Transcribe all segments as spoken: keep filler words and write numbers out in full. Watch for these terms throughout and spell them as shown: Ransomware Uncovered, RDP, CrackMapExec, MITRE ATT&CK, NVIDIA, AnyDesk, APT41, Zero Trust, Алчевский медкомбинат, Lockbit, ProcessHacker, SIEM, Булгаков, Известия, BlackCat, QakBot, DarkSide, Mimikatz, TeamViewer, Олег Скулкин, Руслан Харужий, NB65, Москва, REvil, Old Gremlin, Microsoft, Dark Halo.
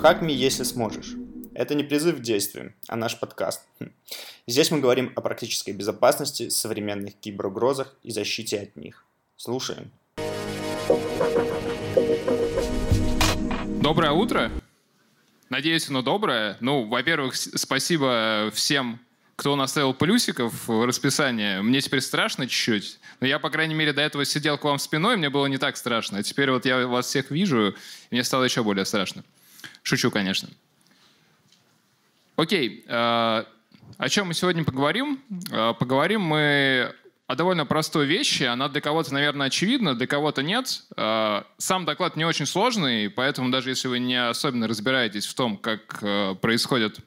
Хакми, если сможешь. Это не призыв к действию, а наш подкаст. Здесь мы говорим о практической безопасности, современных киберугрозах и защите от них. Слушаем. Доброе утро. Надеюсь, оно доброе. Ну, во-первых, спасибо всем, кто наставил плюсиков в расписание. Мне теперь страшно чуть-чуть. Но я, по крайней мере, до этого сидел к вам спиной, мне было не так страшно. А теперь вот я вас всех вижу, и мне стало еще более страшно. Шучу, конечно. Окей, э, о чем мы сегодня поговорим? Э, поговорим мы о довольно простой вещи. Она для кого-то, наверное, очевидна, для кого-то нет. Э, сам доклад не очень сложный, поэтому даже если вы не особенно разбираетесь в том, как э, происходят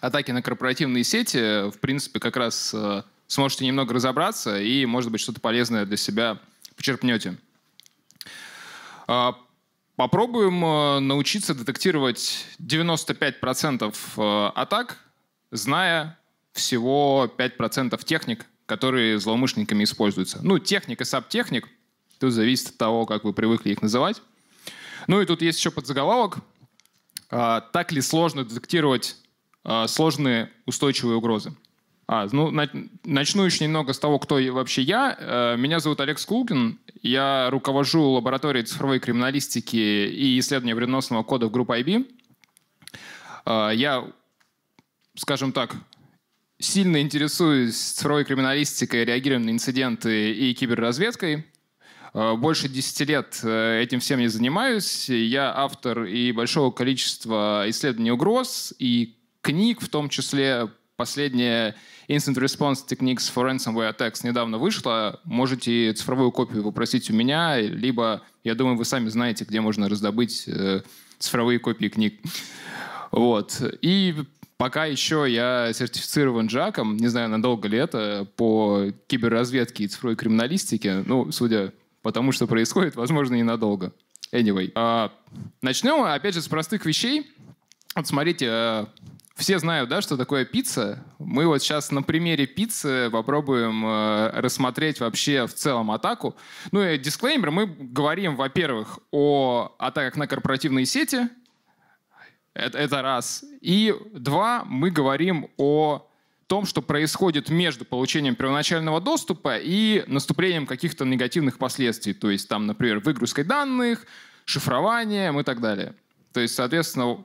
атаки на корпоративные сети, в принципе, как раз э, сможете немного разобраться и, может быть, что-то полезное для себя почерпнете. Э, Попробуем научиться детектировать девяносто пять процентов атак, зная всего пять процентов техник, которые злоумышленниками используются. Ну, техник и сабтехник, тут зависит от того, как вы привыкли их называть. Ну и тут есть еще подзаголовок. Так ли сложно детектировать сложные устойчивые угрозы? А, ну, начну еще немного с того, кто вообще я. Меня зовут Олег Скулкин. Я руковожу лабораторией цифровой криминалистики и исследования вредоносного кода в Group-ай би. Я, скажем так, сильно интересуюсь цифровой криминалистикой, реагированием на инциденты и киберразведкой. Больше десять лет этим всем я занимаюсь. Я автор и большого количества исследований угроз и книг, в том числе. Последняя Incident Response Techniques for Ransomware Attacks недавно вышла. Можете цифровую копию попросить у меня, либо, я думаю, вы сами знаете, где можно раздобыть э, цифровые копии книг. Вот. И пока еще я сертифицирован джаком, не знаю, надолго ли это, по киберразведке и цифровой криминалистике. Ну, судя по тому, что происходит, возможно, ненадолго. Anyway. Э, начнем, опять же, с простых вещей. Вот смотрите... Э, Все знают, да, что такое пицца. Мы вот сейчас на примере пиццы попробуем э, рассмотреть вообще в целом атаку. Ну и дисклеймер. Мы говорим, во-первых, о атаках на корпоративные сети. Это, это раз. И два, мы говорим о том, что происходит между получением первоначального доступа и наступлением каких-то негативных последствий. То есть там, например, выгрузкой данных, шифрованием и так далее. То есть, соответственно...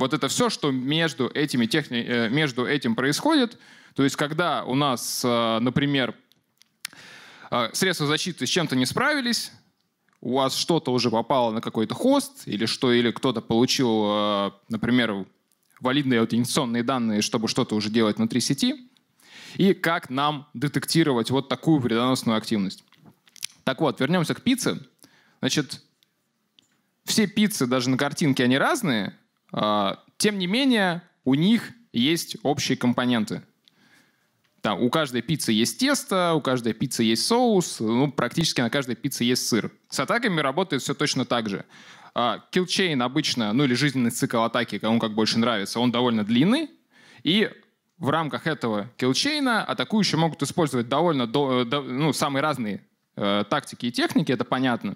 Вот это все, что между, этими техни... между этим происходит. То есть когда у нас, например, средства защиты с чем-то не справились, у вас что-то уже попало на какой-то хост, или, что, или кто-то получил, например, валидные аутентификационные данные, чтобы что-то уже делать внутри сети, и как нам детектировать вот такую вредоносную активность. Так вот, вернемся к пицце. Значит, все пиццы, даже на картинке, они разные. Тем не менее, у них есть общие компоненты. Там, у каждой пиццы есть тесто, у каждой пиццы есть соус, ну, практически на каждой пицце есть сыр. С атаками работает все точно так же. Киллчейн обычно, ну или жизненный цикл атаки, кому как больше нравится, он довольно длинный. И в рамках этого киллчейна атакующие могут использовать довольно до, до, ну, самые разные э, тактики и техники, это понятно.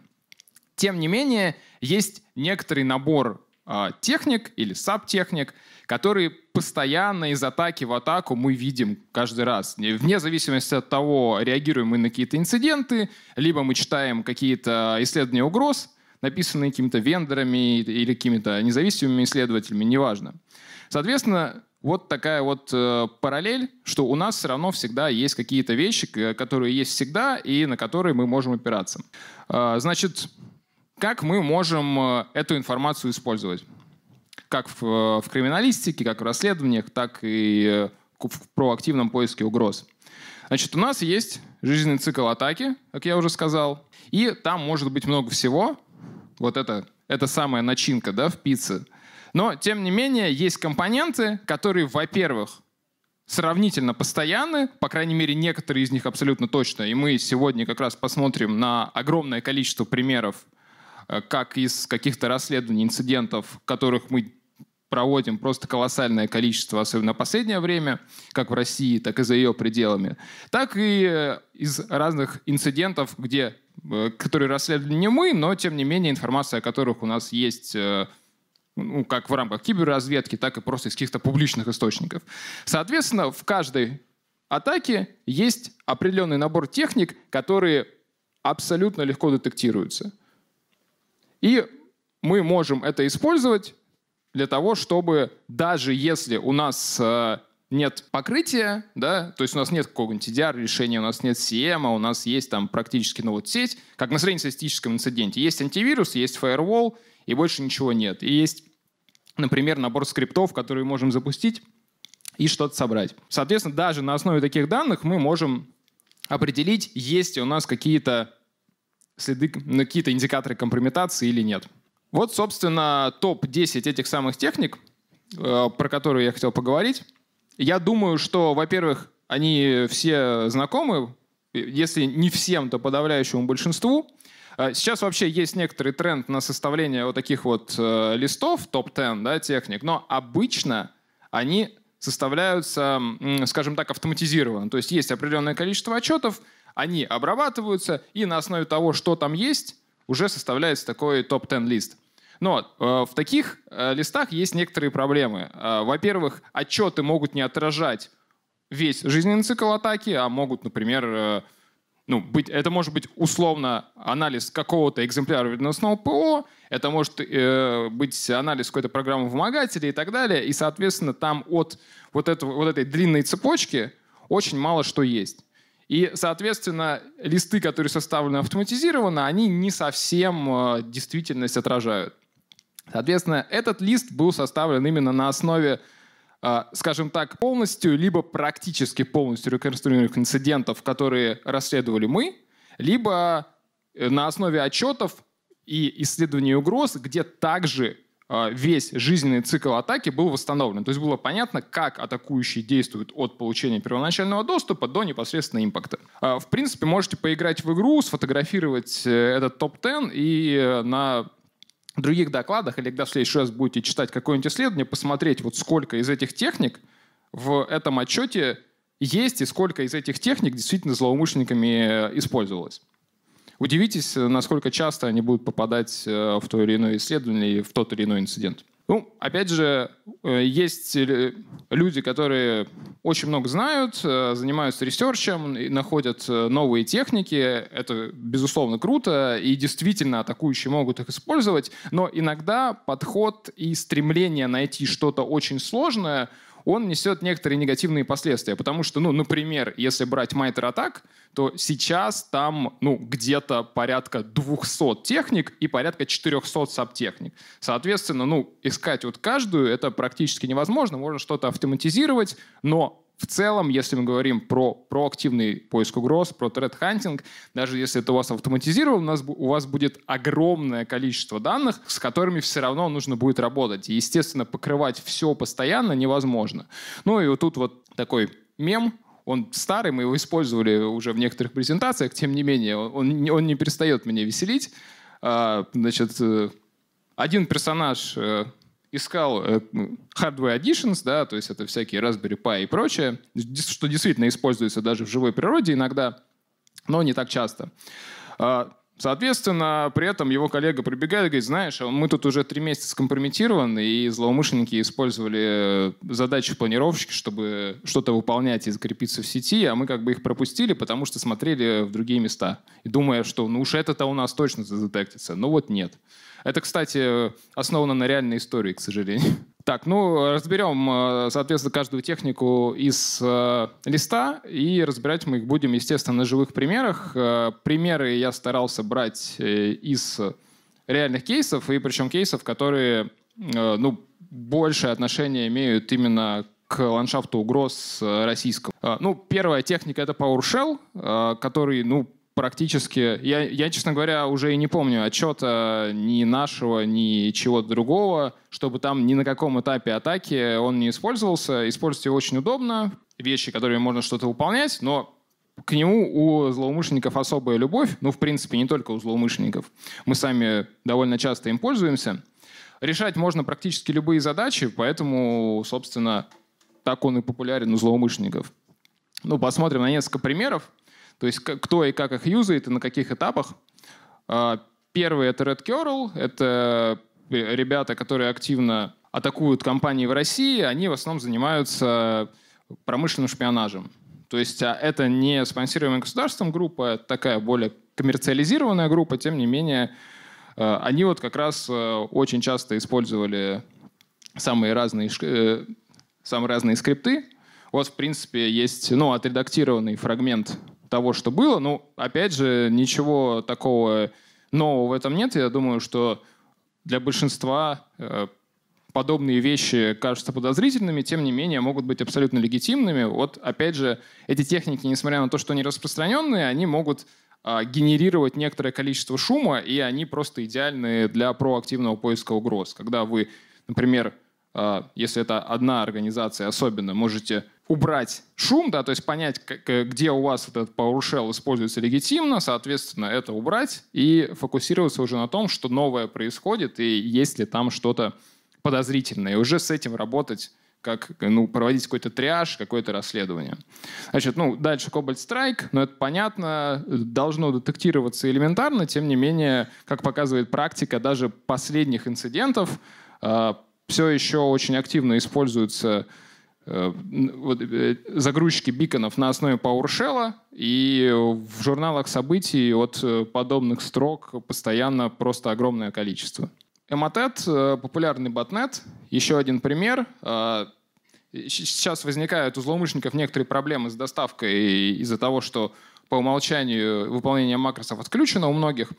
Тем не менее, есть некоторый набор техник или сабтехник, которые постоянно из атаки в атаку мы видим каждый раз. Вне зависимости от того, реагируем мы на какие-то инциденты, либо мы читаем какие-то исследования угроз, написанные какими-то вендорами или какими-то независимыми исследователями, неважно. Соответственно, вот такая вот параллель, что у нас все равно всегда есть какие-то вещи, которые есть всегда и на которые мы можем опираться. Значит, как мы можем эту информацию использовать? Как в, в криминалистике, как в расследованиях, так и в проактивном поиске угроз. Значит, у нас есть жизненный цикл атаки, как я уже сказал, и там может быть много всего. Вот это, это самая начинка, да, в пицце. Но, тем не менее, есть компоненты, которые, во-первых, сравнительно постоянны, по крайней мере, некоторые из них абсолютно точно. И мы сегодня как раз посмотрим на огромное количество примеров, как из каких-то расследований, инцидентов, которых мы проводим просто колоссальное количество, особенно в последнее время, как в России, так и за ее пределами, так и из разных инцидентов, где, которые расследовали не мы, но, тем не менее, информация о которых у нас есть, ну, как в рамках киберразведки, так и просто из каких-то публичных источников. Соответственно, в каждой атаке есть определенный набор техник, которые абсолютно легко детектируются. И мы можем это использовать для того, чтобы даже если у нас нет покрытия, да, то есть у нас нет какого-нибудь ти ди ар-решения, у нас нет си эм, у нас есть там практически, ну, вот сеть, как на среднестатистическом инциденте. Есть антивирус, есть firewall, и больше ничего нет. И есть, например, набор скриптов, которые можем запустить и что-то собрать. Соответственно, даже на основе таких данных мы можем определить, есть ли у нас какие-то следы, какие-то индикаторы компрометации или нет. Вот, собственно, топ десять этих самых техник, про которые я хотел поговорить. Я думаю, что, во-первых, они все знакомы, если не всем, то подавляющему большинству. Сейчас вообще есть некоторый тренд на составление вот таких вот листов, топ десять, да, техник, но обычно они составляются, скажем так, автоматизированно. То есть есть определенное количество отчетов, они обрабатываются, и на основе того, что там есть, уже составляется такой топ десять лист. Но э, в таких э, листах есть некоторые проблемы. Э, во-первых, отчеты могут не отражать весь жизненный цикл атаки, а могут, например, э, ну, быть, это может быть условно анализ какого-то экземпляра вредоносного ПО, это может э, быть анализ какой-то программы-вымогателя и так далее. И, соответственно, там от вот, этого, вот этой длинной цепочки очень мало что есть. И, соответственно, листы, которые составлены автоматизированно, они не совсем э, действительность отражают. Соответственно, этот лист был составлен именно на основе, э, скажем так, полностью, либо практически полностью реконструированных инцидентов, которые расследовали мы, либо на основе отчетов и исследований угроз, где также э, весь жизненный цикл атаки был восстановлен. То есть было понятно, как атакующие действуют от получения первоначального доступа до непосредственного импакта. Э, в принципе, можете поиграть в игру, сфотографировать этот топ десять и на... в других докладах, или когда в следующий раз будете читать какое-нибудь исследование, посмотреть, вот сколько из этих техник в этом отчете есть и сколько из этих техник действительно злоумышленниками использовалось. Удивитесь, насколько часто они будут попадать в то или иное исследование и в тот или иной инцидент. Ну, опять же, есть люди, которые очень много знают, занимаются ресерчем, находят новые техники. Это, безусловно, круто, и действительно атакующие могут их использовать. Но иногда подход и стремление найти что-то очень сложное, он несет некоторые негативные последствия. Потому что, ну, например, если брать митре атт&цк, то сейчас там, ну, где-то порядка двухсот техник и порядка четырёхсот сабтехник. Соответственно, ну, искать вот каждую это практически невозможно. Можно что-то автоматизировать, но в целом, если мы говорим про проактивный поиск угроз, про threat-hunting, даже если это у вас автоматизировано, у, нас, у вас будет огромное количество данных, с которыми все равно нужно будет работать. И, естественно, покрывать все постоянно невозможно. Ну и вот тут вот такой мем, он старый, мы его использовали уже в некоторых презентациях, тем не менее, он, он не перестает меня веселить. Значит, один персонаж... искал э, hardware additions, да, то есть это всякие Raspberry Pi и прочее, что действительно используется даже в живой природе иногда, но не так часто. Соответственно, при этом его коллега прибегает и говорит, знаешь, мы тут уже три месяца скомпрометированы, и злоумышленники использовали задачи планировщики, чтобы что-то выполнять и закрепиться в сети, а мы как бы их пропустили, потому что смотрели в другие места, и думая, что ну уж это-то у нас точно задетектится. Но вот нет. Это, кстати, основано на реальной истории, к сожалению. Так, ну, разберем, соответственно, каждую технику из э, листа, и разбирать мы их будем, естественно, на живых примерах. Э, примеры я старался брать э, из реальных кейсов, и причем кейсов, которые, э, ну, большее отношение имеют именно к ландшафту угроз российскому. Э, ну, первая техника — это PowerShell, э, который, ну, практически, я, я, честно говоря, уже и не помню отчета ни нашего, ни чего-то другого, чтобы там ни на каком этапе атаки он не использовался. Использовать его очень удобно, вещи, которыми можно что-то выполнять, но к нему у злоумышленников особая любовь. Ну, в принципе, не только у злоумышленников. Мы сами довольно часто им пользуемся. решать можно практически любые задачи, поэтому, собственно, так он и популярен у злоумышленников. Ну, посмотрим на несколько примеров, то есть кто и как их юзает и на каких этапах. Первый — это Red Curl, это ребята, которые активно атакуют компании в России, они в основном занимаются промышленным шпионажем. То есть это не спонсируемая государством группа, это такая более коммерциализированная группа, тем не менее, они вот как раз очень часто использовали самые разные, самые разные скрипты. Вот, в принципе, есть ну, отредактированный фрагмент того, что было. Ну, опять же, ничего такого нового в этом нет. Я думаю, что для большинства подобные вещи кажутся подозрительными, тем не менее могут быть абсолютно легитимными. Вот, опять же, эти техники, несмотря на то, что они распространенные, они могут генерировать некоторое количество шума, и они просто идеальны для проактивного поиска угроз. Когда вы, например, если это одна организация особенно, можете убрать шум, да, то есть понять, где у вас этот PowerShell используется легитимно, соответственно, это убрать и фокусироваться уже на том, что новое происходит, и есть ли там что-то подозрительное. И уже с этим работать, как, ну, проводить какой-то триаж, какое-то расследование. Значит, ну, дальше Cobalt Strike, но это понятно, должно детектироваться элементарно, тем не менее, как показывает практика, даже последних инцидентов э, все еще очень активно используются э, вот, э, загрузчики биконов на основе PowerShell, и в журналах событий от подобных строк постоянно просто огромное количество. Emotet — популярный ботнет. Еще один пример. Сейчас возникают у злоумышленников некоторые проблемы с доставкой из-за того, что по умолчанию выполнение макросов отключено у многих.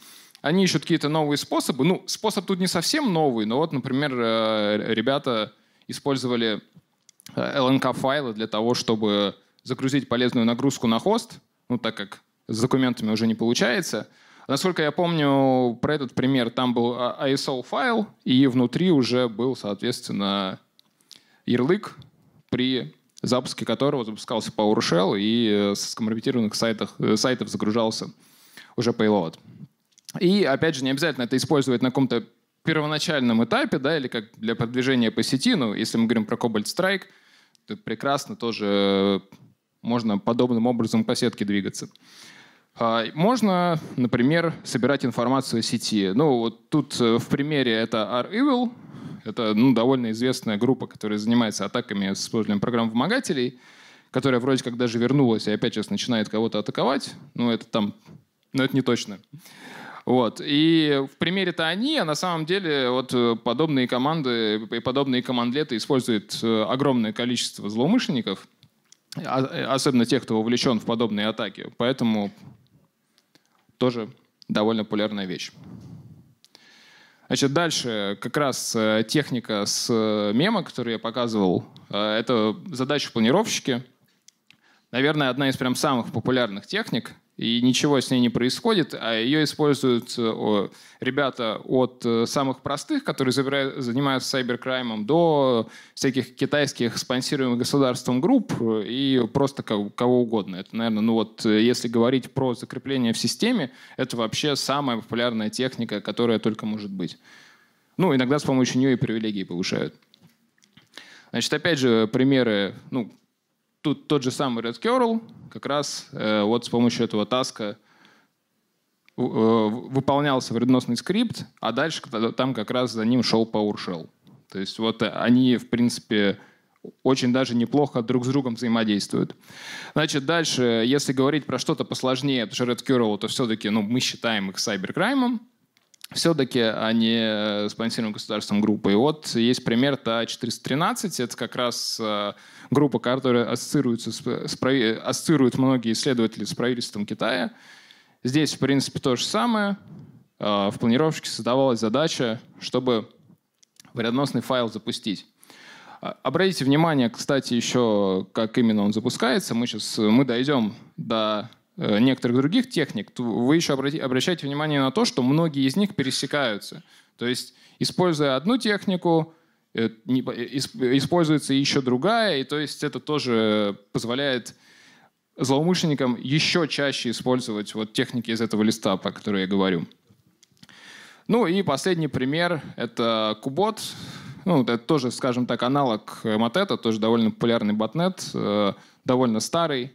Они ищут какие-то новые способы. Ну, способ тут не совсем новый, но вот, например, ребята использовали эл эн ка-файлы для того, чтобы загрузить полезную нагрузку на хост, ну, так как с документами уже не получается. Насколько я помню, про этот пример там был ай эс о-файл, и внутри уже был, соответственно, ярлык, при запуске которого запускался PowerShell, и с скомпрометированных сайтов, сайтов загружался уже payload. И, опять же, не обязательно это использовать на каком-то первоначальном этапе, да, или как для продвижения по сети. Ну, если мы говорим про Cobalt Strike, то прекрасно тоже можно подобным образом по сетке двигаться. Можно, например, собирать информацию о сети. Ну, вот тут в примере это REvil. Это ну, довольно известная группа, которая занимается атаками с использованием программ-вымогателей, которая вроде как даже вернулась и опять сейчас начинает кого-то атаковать. Ну, это там, ну, это не точно. Вот. И в примере-то они, а на самом деле вот подобные команды и подобные командлеты используют огромное количество злоумышленников, особенно тех, кто вовлечен в подобные атаки. Поэтому тоже довольно популярная вещь. Значит, дальше как раз техника с мема, которую я показывал. Это задача планировщики. Наверное, одна из прям самых популярных техник. И ничего с ней не происходит. А ее используют ребята от самых простых, которые занимаются сайберкраймом, до всяких китайских спонсируемых государством групп и просто кого угодно. Это, наверное, ну вот, если говорить про закрепление в системе, это вообще самая популярная техника, которая только может быть. Ну, иногда с помощью нее и привилегии повышают. Значит, опять же, примеры... Ну, тут тот же самый Red Curl, как раз э, вот с помощью этого таска э, выполнялся вредоносный скрипт, а дальше там как раз за ним шел PowerShell. То есть вот они, в принципе, очень даже неплохо друг с другом взаимодействуют. Значит, дальше, если говорить про что-то посложнее, потому что Red Curl, то все-таки ну, мы считаем их сайберкраймом, все-таки они а спонсируемы государством группы. И вот есть пример тэ а четыреста тринадцать. Это как раз группа, которая ассоциируется с, ассоциирует многие исследователи с правительством Китая. Здесь, в принципе, то же самое. В планировщике создавалась задача, чтобы вредоносный файл запустить. Обратите внимание, кстати, еще, как именно он запускается. Мы сейчас мы дойдем до... некоторых других техник, вы еще обращайте внимание на то, что многие из них пересекаются. То есть, используя одну технику, используется еще другая, и то есть это тоже позволяет злоумышленникам еще чаще использовать вот техники из этого листа, про которые я говорю. Ну и последний пример — это Kubot. Ну, это тоже, скажем так, аналог Emotet, тоже довольно популярный ботнет, э, довольно старый,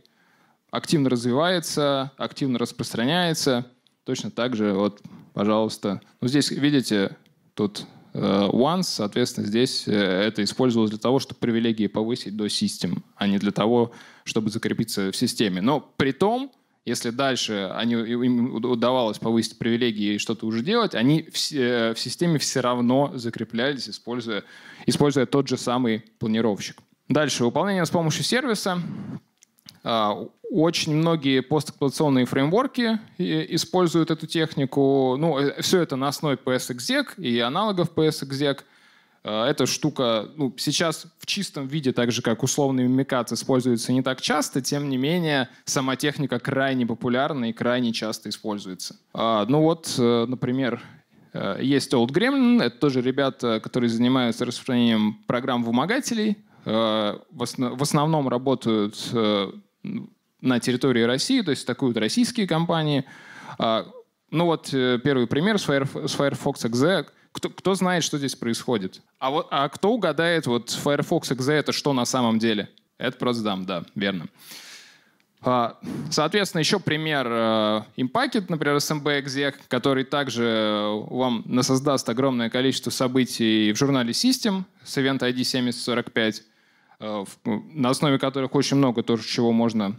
активно развивается, активно распространяется. Точно так же, вот, пожалуйста. Ну, здесь, видите, тут э, once, соответственно, здесь э, это использовалось для того, чтобы привилегии повысить до system, а не для того, чтобы закрепиться в системе. Но при том, если дальше они, им удавалось повысить привилегии и что-то уже делать, они в, в системе все равно закреплялись, используя, используя тот же самый планировщик. Дальше. Выполнение с помощью сервиса. Очень многие постэксплуатационные фреймворки используют эту технику. Ну, все это на основе пи эс экзек и аналогов пи эс экзек. Эта штука, ну, сейчас в чистом виде, так же как условный мимикатс, используется не так часто, тем не менее сама техника крайне популярна и крайне часто используется. А, ну вот, например, есть Old Gremlin, это тоже ребята, которые занимаются распространением программ-вымогателей, в основном работают на территории России, то есть атакуют российские компании. Ну вот первый пример с Firefox.exe. Кто, кто знает, что здесь происходит? А, вот, а кто угадает, вот Firefox.exe это что на самом деле? Это просто дам, да, верно. Соответственно, еще пример Impacket, например, эс эм би экзек, который также вам насоздаст огромное количество событий в журнале System с event ай ди семьдесят сорок пять, на основе которых очень много тоже чего можно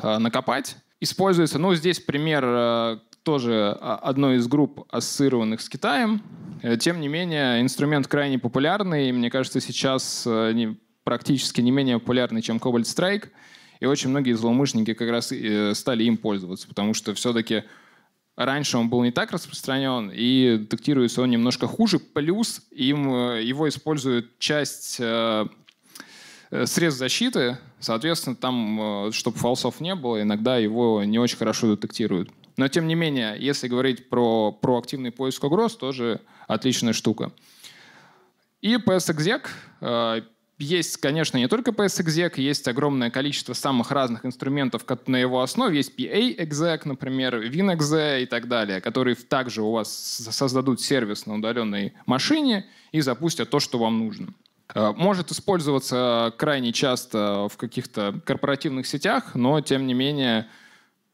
накопать. Используется, ну, здесь пример тоже одной из групп, ассоциированных с Китаем. Тем не менее, инструмент крайне популярный, и, мне кажется, сейчас практически не менее популярный, чем Cobalt Strike. И очень многие злоумышленники как раз стали им пользоваться, потому что все-таки раньше он был не так распространен, и детектируется он немножко хуже. Плюс им, его использует часть средств защиты. Соответственно, там, чтобы фалсов не было, иногда его не очень хорошо детектируют. Но, тем не менее, если говорить про проактивный поиск угроз, тоже отличная штука. И пи эс экзек. Есть, конечно, не только пи эс экзек, есть огромное количество самых разных инструментов на его основе. Есть пи эй экзек, например, вин экзе и так далее, которые также у вас создадут сервис на удаленной машине и запустят то, что вам нужно. Может использоваться крайне часто в каких-то корпоративных сетях, но, тем не менее,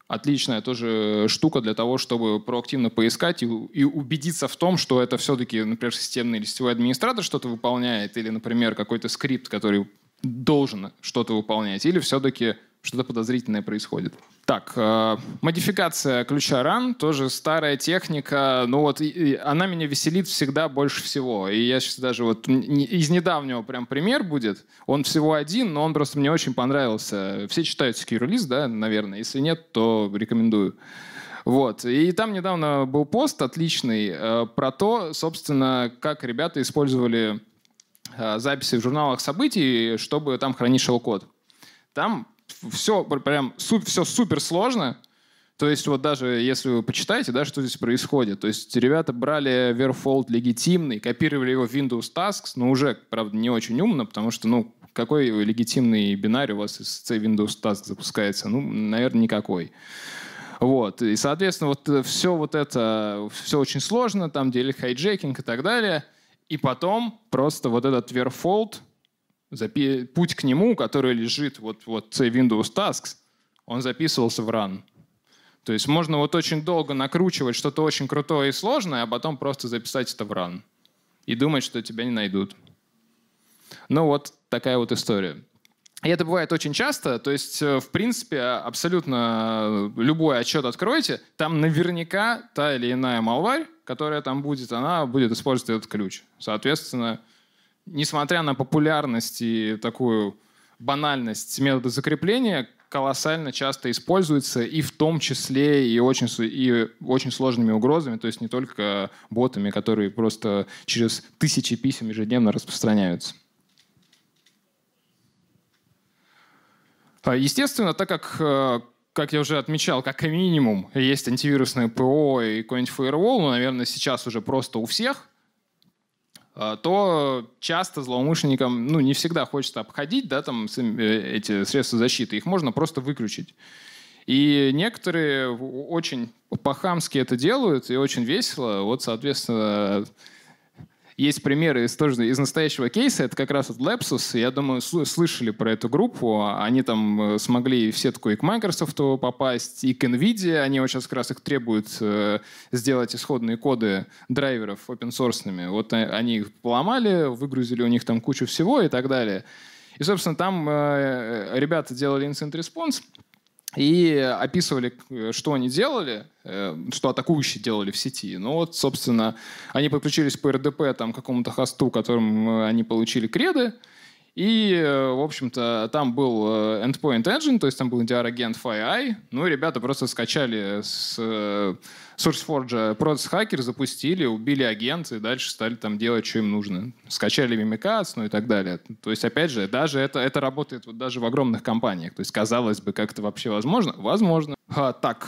отличная тоже штука для того, чтобы проактивно поискать и, и убедиться в том, что это все-таки, например, системный или сетевой администратор что-то выполняет, или, например, какой-то скрипт, который должен что-то выполнять, или все-таки что-то подозрительное происходит. Так, э, модификация ключа ран, тоже старая техника, но вот и, и она меня веселит всегда больше всего. И я сейчас даже вот не, из недавнего прям пример будет, он всего один, но он просто мне очень понравился. Все читают SecureList, да, наверное, если нет, то рекомендую. Вот. И там недавно был пост отличный э, про то, собственно, как ребята использовали э, записи в журналах событий, чтобы там хранить шелл-код. Там все прям все супер сложно. То есть вот даже если вы почитаете, да, что здесь происходит. То есть ребята брали верфолд легитимный, копировали его в виндоус таск, но уже, правда, не очень умно, потому что, ну, какой легитимный бинарь у вас из C виндоус таск запускается? Ну, наверное, никакой. Вот. И, соответственно, вот все вот это, все очень сложно, там делили хайджекинг и так далее. И потом просто вот этот верфолд, путь к нему, который лежит вот, вот C виндоус таск, он записывался в ран. То есть можно вот очень долго накручивать что-то очень крутое и сложное, а потом просто записать это в ран. И думать, что тебя не найдут. Ну вот такая вот история. И это бывает очень часто. То есть, в принципе, абсолютно любой отчет откройте, там наверняка та или иная малварь, которая там будет, она будет использовать этот ключ. Соответственно, несмотря на популярность и такую банальность метода закрепления, колоссально часто используется и в том числе и очень, и очень сложными угрозами, то есть не только ботами, которые просто через тысячи писем ежедневно распространяются. Естественно, так как, как я уже отмечал, как минимум есть антивирусное ПО и какой-нибудь фаервол, ну, наверное, сейчас уже просто у всех, то часто злоумышленникам, ну, не всегда хочется обходить, да, там, эти средства защиты. Их можно просто выключить. И некоторые очень по-хамски это делают, и очень весело. Вот, соответственно, есть примеры из, тоже, из настоящего кейса. Это как раз от Lapsus. Я думаю, слышали про эту группу. Они там смогли в сетку и к Microsoft попасть, и к NVIDIA. Они вот сейчас как раз их требуют сделать исходные коды драйверов open-source-ными. Вот они их поломали, выгрузили у них там кучу всего и так далее. И, собственно, там ребята делали Incident Response. И описывали, что они делали, что атакующие делали в сети. Ну вот, собственно, они подключились по эр дэ пэ там, к какому-то хосту, которым они получили креды. И, в общем-то, там был Endpoint Engine, то есть там был ди ар-агент эф ай ай. Ну и ребята просто скачали с SourceForge ProcessHacker, запустили, убили агент и дальше стали там делать, что им нужно. Скачали Mimikatz, ну и так далее. То есть, опять же, даже это, это работает вот даже в огромных компаниях. То есть, казалось бы, как это вообще возможно? Возможно. А, так,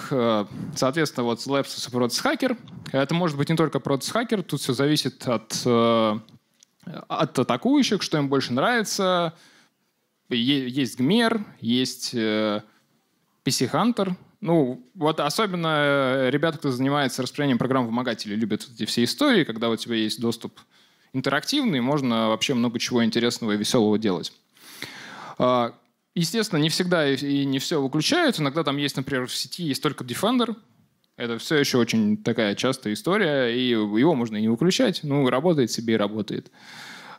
соответственно, вот Lapsus и ProcessHacker. Это может быть не только ProcessHacker, тут все зависит от... от атакующих, что им больше нравится. Есть Gmer, есть пи си хантер. Ну, вот особенно ребята, кто занимается распространением программ-вымогателей, любят эти все истории, когда у тебя есть доступ интерактивный, можно вообще много чего интересного и веселого делать. Естественно, не всегда и не все выключают. Иногда там есть, например, в сети есть только Defender. Это все еще очень такая частая история, и его можно и не выключать. Ну, работает себе и работает.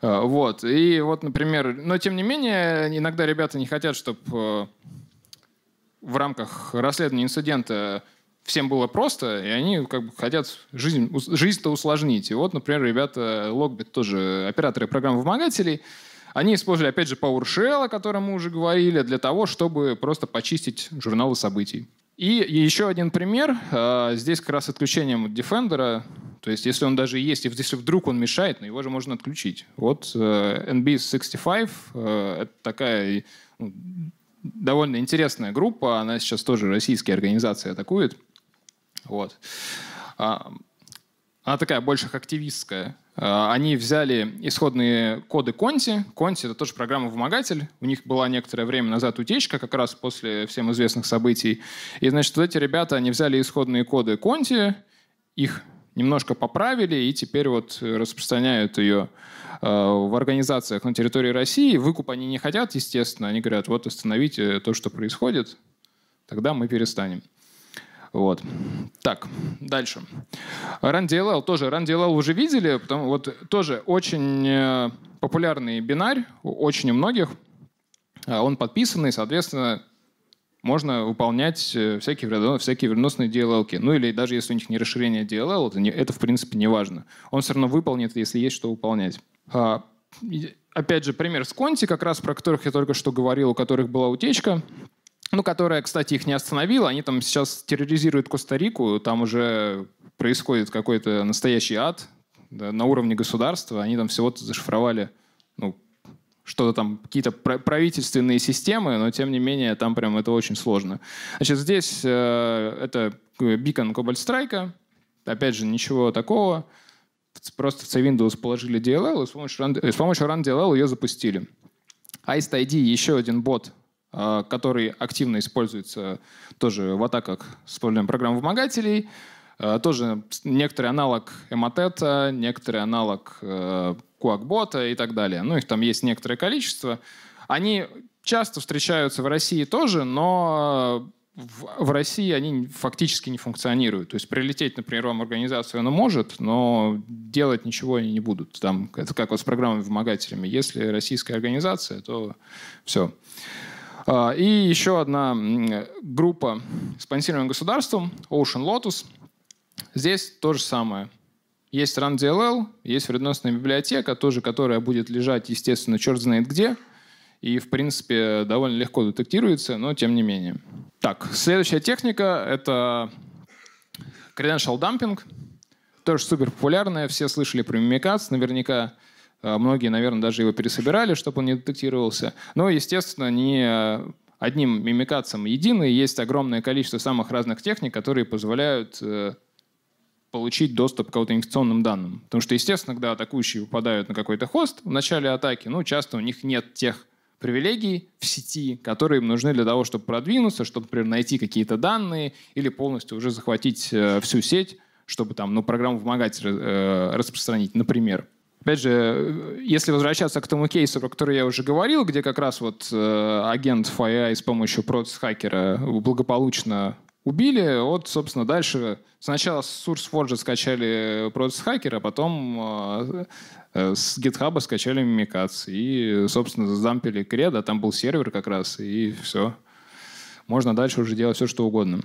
Вот. И вот, например... Но, тем не менее, иногда ребята не хотят, чтобы в рамках расследования инцидента всем было просто, и они как бы хотят жизнь, жизнь-то усложнить. И вот, например, ребята Lockbit, тоже операторы программ-вымогателей, они использовали, опять же, PowerShell, о котором мы уже говорили, для того, чтобы просто почистить журналы событий. И еще один пример. Здесь как раз отключением Defender. То есть если он даже есть, и если вдруг он мешает, но его же можно отключить. Вот эн би шестьдесят пять — это такая довольно интересная группа. Она сейчас тоже российские организации атакует. Вот. Она такая больше активистская. Они взяли исходные коды Conti. Conti — это тоже программа-вымогатель. У них была некоторое время назад утечка, как раз после всем известных событий. И, значит, вот эти ребята, они взяли исходные коды Conti, их немножко поправили и теперь вот распространяют ее в организациях на территории России. Выкуп они не хотят, естественно. Они говорят, вот остановите то, что происходит, тогда мы перестанем. Вот. Так, дальше. RunDLL тоже. RunDLL уже видели. Потому, вот, тоже очень популярный бинарь, очень у многих. Он подписанный, соответственно, можно выполнять всякие, всякие вредоносные ди эл эл-ки. Ну или даже если у них не расширение ди эл эл, это, не, это в принципе не важно. Он все равно выполнит, если есть что выполнять. Опять же, пример с Conti, как раз про которых я только что говорил, у которых была утечка. Ну, которая, кстати, их не остановила. Они там сейчас терроризируют Коста-Рику. Там уже происходит какой-то настоящий ад, да, на уровне государства. Они там всего-то зашифровали, ну, что-то там, какие-то правительственные системы, но, тем не менее, там прям это очень сложно. Значит, здесь э, это бикон Cobalt Strike. Опять же, ничего такого. Просто в Windows положили ди эл эл, и с помощью RunDLL ее запустили. IcedID — еще один бот, который активно используется тоже в атаках с использованием программ-вымогателей. Тоже некоторый аналог Emotet, некоторый аналог QakBot и так далее. Ну, их там есть некоторое количество. Они часто встречаются в России тоже, но в России они фактически не функционируют. То есть прилететь, например, вам организацию она может, но делать ничего они не будут. Там, это как вот с программами-вымогателями. Если российская организация, то все. И еще одна группа, спонсируемая государством, Ocean Lotus. Здесь то же самое. Есть RunDLL, есть вредоносная библиотека, тоже, которая будет лежать, естественно, черт знает где. И, в принципе, довольно легко детектируется, но тем не менее. Так, следующая техника — это credential dumping. Тоже супер популярная. Все слышали про Mimikatz наверняка. Многие, наверное, даже его пересобирали, чтобы он не детектировался. Но, естественно, не одним мимикатцем единый. Есть огромное количество самых разных техник, которые позволяют получить доступ к аутентификационным данным. Потому что, естественно, когда атакующие попадают на какой-то хост в начале атаки, ну, часто у них нет тех привилегий в сети, которые им нужны для того, чтобы продвинуться, чтобы, например, найти какие-то данные или полностью уже захватить э, всю сеть, чтобы там, ну, программу «Вымогатель» э, распространить, например. Опять же, если возвращаться к тому кейсу, про который я уже говорил, где как раз вот э, агент эф ай ай с помощью ProcessHacker благополучно убили, вот, собственно, дальше сначала с SourceForge скачали ProcessHacker, а потом э, э, с GitHub скачали Mimikatz. И, собственно, задампили кредо, там был сервер как раз, и все. Можно дальше уже делать все, что угодно.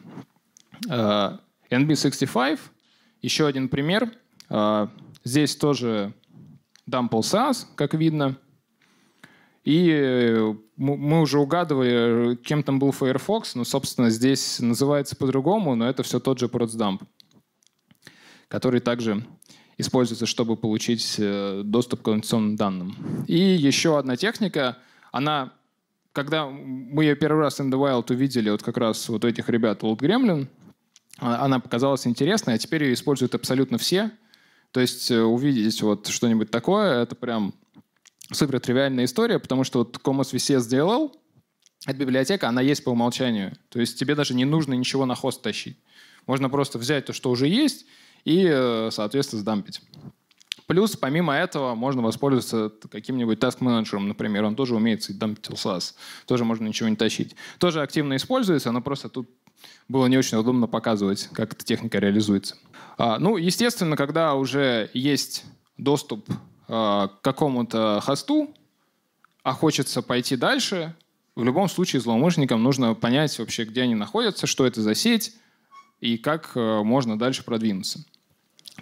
Э, эн би шестьдесят пять, еще один пример. Э, здесь тоже дампл SaaS, как видно. И мы уже угадывали, кем там был Firefox, но, собственно, здесь называется по-другому, но это все тот же процдамп, который также используется, чтобы получить доступ к конфиденциальным данным. И еще одна техника, она, когда мы ее первый раз in the wild увидели, вот как раз вот этих ребят Old Gremlin, она показалась интересной, а теперь ее используют абсолютно все. То есть увидеть вот что-нибудь такое, это прям супер тривиальная история, потому что вот ComosVCS.dll, эта библиотека, она есть по умолчанию. То есть тебе даже не нужно ничего на хост тащить. Можно просто взять то, что уже есть, и, соответственно, сдампить. Плюс, помимо этого, можно воспользоваться каким-нибудь task-менеджером, например. Он тоже умеет дампить эл сас. Тоже можно ничего не тащить. Тоже активно используется, но просто тут было не очень удобно показывать, как эта техника реализуется. А, ну, естественно, когда уже есть доступ к какому-то хосту, а хочется пойти дальше, в любом случае злоумышленникам нужно понять вообще, где они находятся, что это за сеть и как можно дальше продвинуться.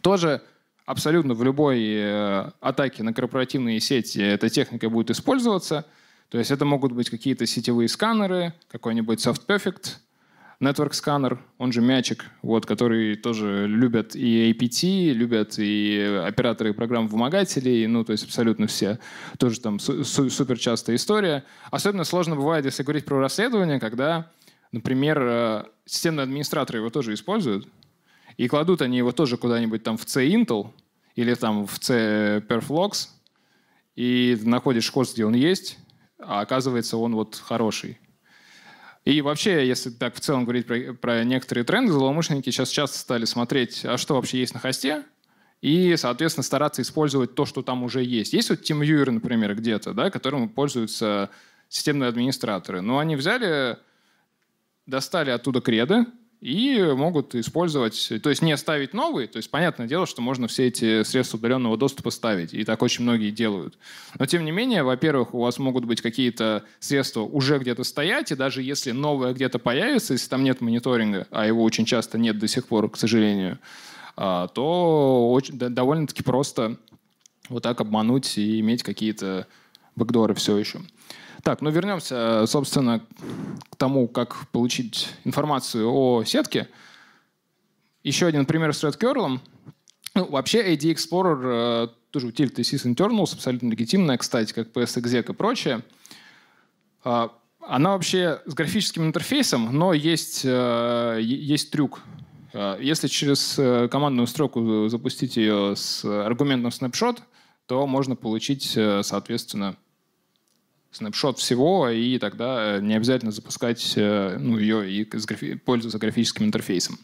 Тоже абсолютно в любой атаке на корпоративные сети эта техника будет использоваться. То есть это могут быть какие-то сетевые сканеры, какой-нибудь SoftPerfect, Network Scanner, он же мячик, вот, который тоже любят и эй пи ти, любят и операторы программ-вымогателей, ну, то есть абсолютно все. Тоже там су су суперчастая история. Особенно сложно бывает, если говорить про расследование, когда, например, системные администраторы его тоже используют, и кладут они его тоже куда-нибудь там в C-Intel или там в C-Perflogs, и находишь хост, где он есть, а оказывается, он вот хороший. И вообще, если так в целом говорить про, про некоторые тренды, злоумышленники сейчас часто стали смотреть, а что вообще есть на хосте, и, соответственно, стараться использовать то, что там уже есть. Есть вот TeamViewer, например, где-то, да, которым пользуются системные администраторы. Но они взяли, достали оттуда кредо и могут использовать, то есть не ставить новые. То есть понятное дело, что можно все эти средства удаленного доступа ставить, и так очень многие делают. Но тем не менее, во-первых, у вас могут быть какие-то средства уже где-то стоять, и даже если новое где-то появится, если там нет мониторинга, а его очень часто нет до сих пор, к сожалению, то довольно-таки просто вот так обмануть и иметь какие-то бэкдоры все еще. Так, ну вернемся, собственно, к тому, как получить информацию о сетке. Еще один пример с Red Curl. Ну, вообще эй ди Explorer, тоже утилита sysinternals, абсолютно легитимная, кстати, как psexec и прочее. Она вообще с графическим интерфейсом, но есть, есть трюк. Если через командную строку запустить ее с аргументом snapshot, то можно получить, соответственно, снапшот всего, и тогда не обязательно запускать ну, ее и пользоваться графическим интерфейсом.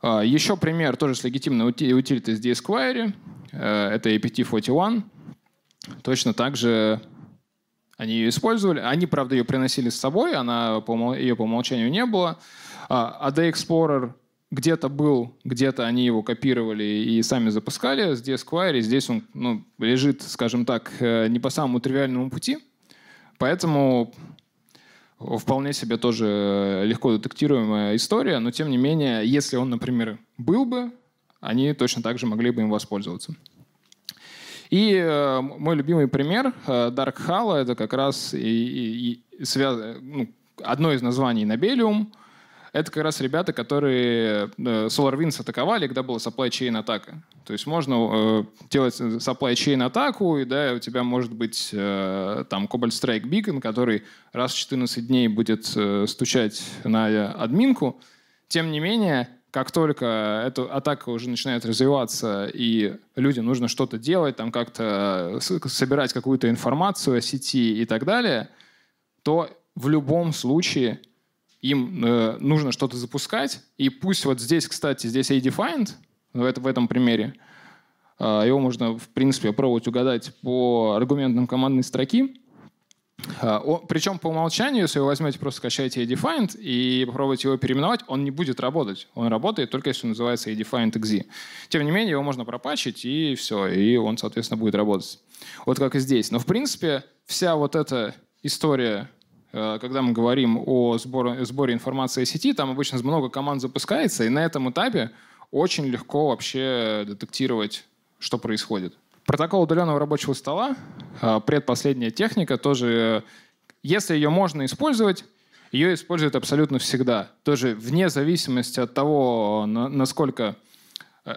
Еще пример тоже с легитимной утилитой с D-Squire. Это эй пи ти сорок один. Точно так же они ее использовали. Они, правда, ее приносили с собой, она, ее по умолчанию не было. эй ди Explorer где-то был, где-то они его копировали и сами запускали. Здесь Squire, здесь он ну, лежит, скажем так, не по самому тривиальному пути. Поэтому вполне себе тоже легко детектируемая история. Но тем не менее, если он, например, был бы, они точно так же могли бы им воспользоваться. И э, мой любимый пример э, Dark Halo — это как раз и, и, и связ... ну, одно из названий Nobelium. Это как раз ребята, которые SolarWinds атаковали, когда была supply chain атака. То есть можно э, делать supply chain атаку, и да, у тебя может быть э, там Cobalt Strike Beacon, который раз в четырнадцать дней будет э, стучать на админку. Тем не менее, Как только эта атака уже начинает развиваться, и людям нужно что-то делать, там как-то собирать какую-то информацию о сети и так далее, то в любом случае им э, нужно что-то запускать. И пусть вот здесь, кстати, здесь AdFind, это, в этом примере, э, его можно, в принципе, попробовать угадать по аргументам командной строки. Э, о, причем по умолчанию, если вы возьмете, просто скачаете AdFind и попробуете его переименовать, он не будет работать. Он работает только если называется AdFind.exe. Тем не менее, его можно пропатчить, и все, и он, соответственно, будет работать. Вот как и здесь. Но, в принципе, вся вот эта история, когда мы говорим о сборе, сборе информации о сети, там обычно много команд запускается, и на этом этапе очень легко вообще детектировать, что происходит. Протокол удаленного рабочего стола, предпоследняя техника, тоже, если ее можно использовать, ее используют абсолютно всегда. Тоже вне зависимости от того, насколько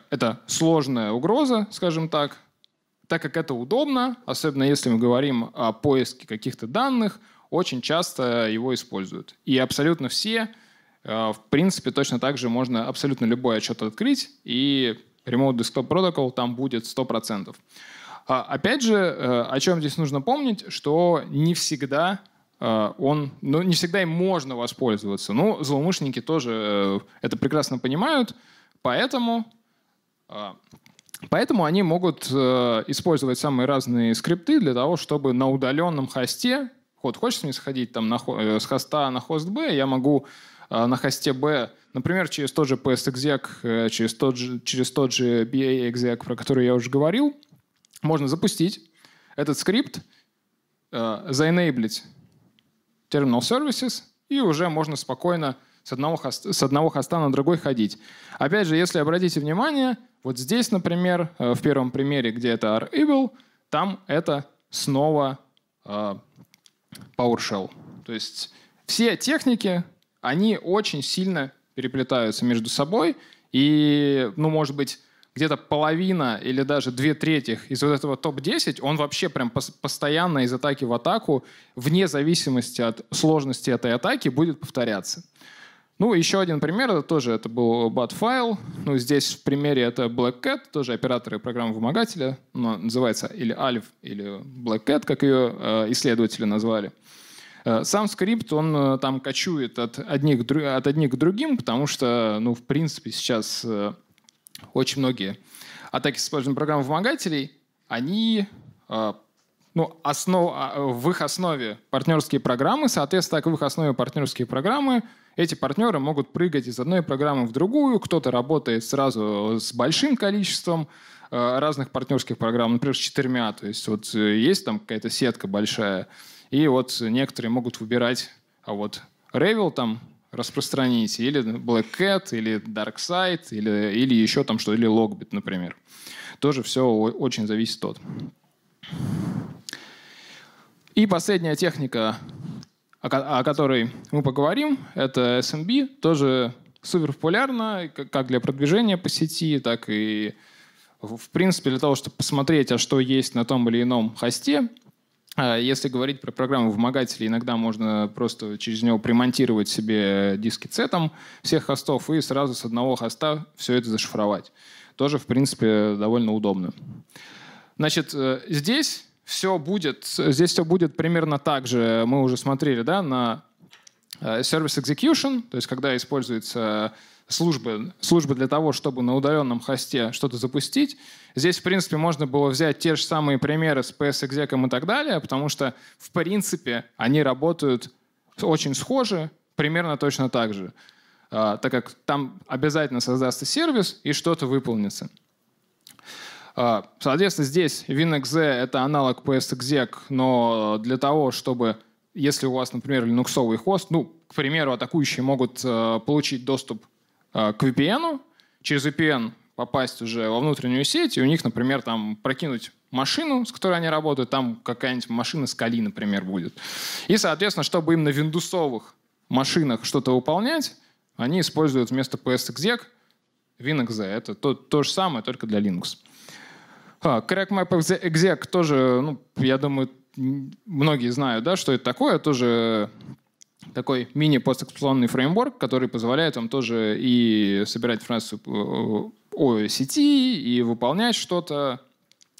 это сложная угроза, скажем так, так как это удобно, особенно если мы говорим о поиске каких-то данных, очень часто его используют. И абсолютно все, в принципе, точно так же можно абсолютно любой отчет открыть, и Remote Desktop Protocol там будет сто процентов. Опять же, о чем здесь нужно помнить, что не всегда он, ну, не всегда им можно воспользоваться. Ну, злоумышленники тоже это прекрасно понимают, поэтому... Поэтому они могут э, использовать самые разные скрипты для того, чтобы на удаленном хосте, вот хочется мне сходить там на, э, с хоста на хост B, я могу э, на хосте B, например, через тот же psexec, э, через тот же, через тот же baexec, про который я уже говорил, можно запустить этот скрипт, э, заэнейблить terminal services, и уже можно спокойно с одного хоста, с одного хоста на другой ходить. Опять же, если обратите внимание, вот здесь, например, в первом примере, где это REvil, там это снова э, PowerShell. То есть все техники, они очень сильно переплетаются между собой, и, ну, может быть, где-то половина или даже две трети из вот этого топ десять, он вообще прям постоянно из атаки в атаку, вне зависимости от сложности этой атаки, будет повторяться. Ну, еще один пример, это тоже это был BAT-файл. Ну, здесь в примере это BlackCat, тоже операторы программы-вымогателя. Но называется или Alv, или BlackCat, как ее э, исследователи назвали. Э, сам скрипт, он э, там кочует от одних, от одних к другим, потому что, ну, в принципе, сейчас э, очень многие атаки с использованием программ-вымогателей, они... Э, Ну, основ, в их основе партнерские программы, соответственно, так в их основе партнерские программы. Эти партнеры могут прыгать из одной программы в другую. Кто-то работает сразу с большим количеством разных партнерских программ, например, с четырьмя. То есть вот есть там какая-то сетка большая, и вот некоторые могут выбирать, а вот REvil там распространить, или BlackCat, или DarkSide, или, или еще там что, или Lockbit, например. Тоже все очень зависит от... И последняя техника, о которой мы поговорим, это эс эм би. Тоже супер популярна как для продвижения по сети, так и, в принципе, для того, чтобы посмотреть, а что есть на том или ином хосте. Если говорить про программу-вымогателей, иногда можно просто через него примонтировать себе диски цетом всех хостов и сразу с одного хоста все это зашифровать. Тоже, в принципе, довольно удобно. Значит, здесь... Все будет, здесь все будет примерно так же, мы уже смотрели, да, на Service Execution, то есть когда используется служба, служба для того, чтобы на удаленном хосте что-то запустить. Здесь, в принципе, можно было взять те же самые примеры с psexec и так далее, потому что, в принципе, они работают очень схожи, примерно точно так же, так как там обязательно создастся сервис и что-то выполнится. Соответственно, здесь WinExe — это аналог psexec, но для того, чтобы, если у вас, например, линуксовый хост, ну, к примеру, атакующие могут э, получить доступ э, к ви пи эн, через ви пи эн попасть уже во внутреннюю сеть, и у них, например, там прокинуть машину, с которой они работают, там какая-нибудь машина с Kali, например, будет. И, соответственно, чтобы им на виндусовых машинах что-то выполнять, они используют вместо psexec WinExe. Это то, то же самое, только для Linux. CrackMapExec тоже, ну, я думаю, многие знают, да, что это такое. Тоже такой мини-постэксплуатационный фреймворк, который позволяет вам тоже и собирать информацию о сети, и выполнять что-то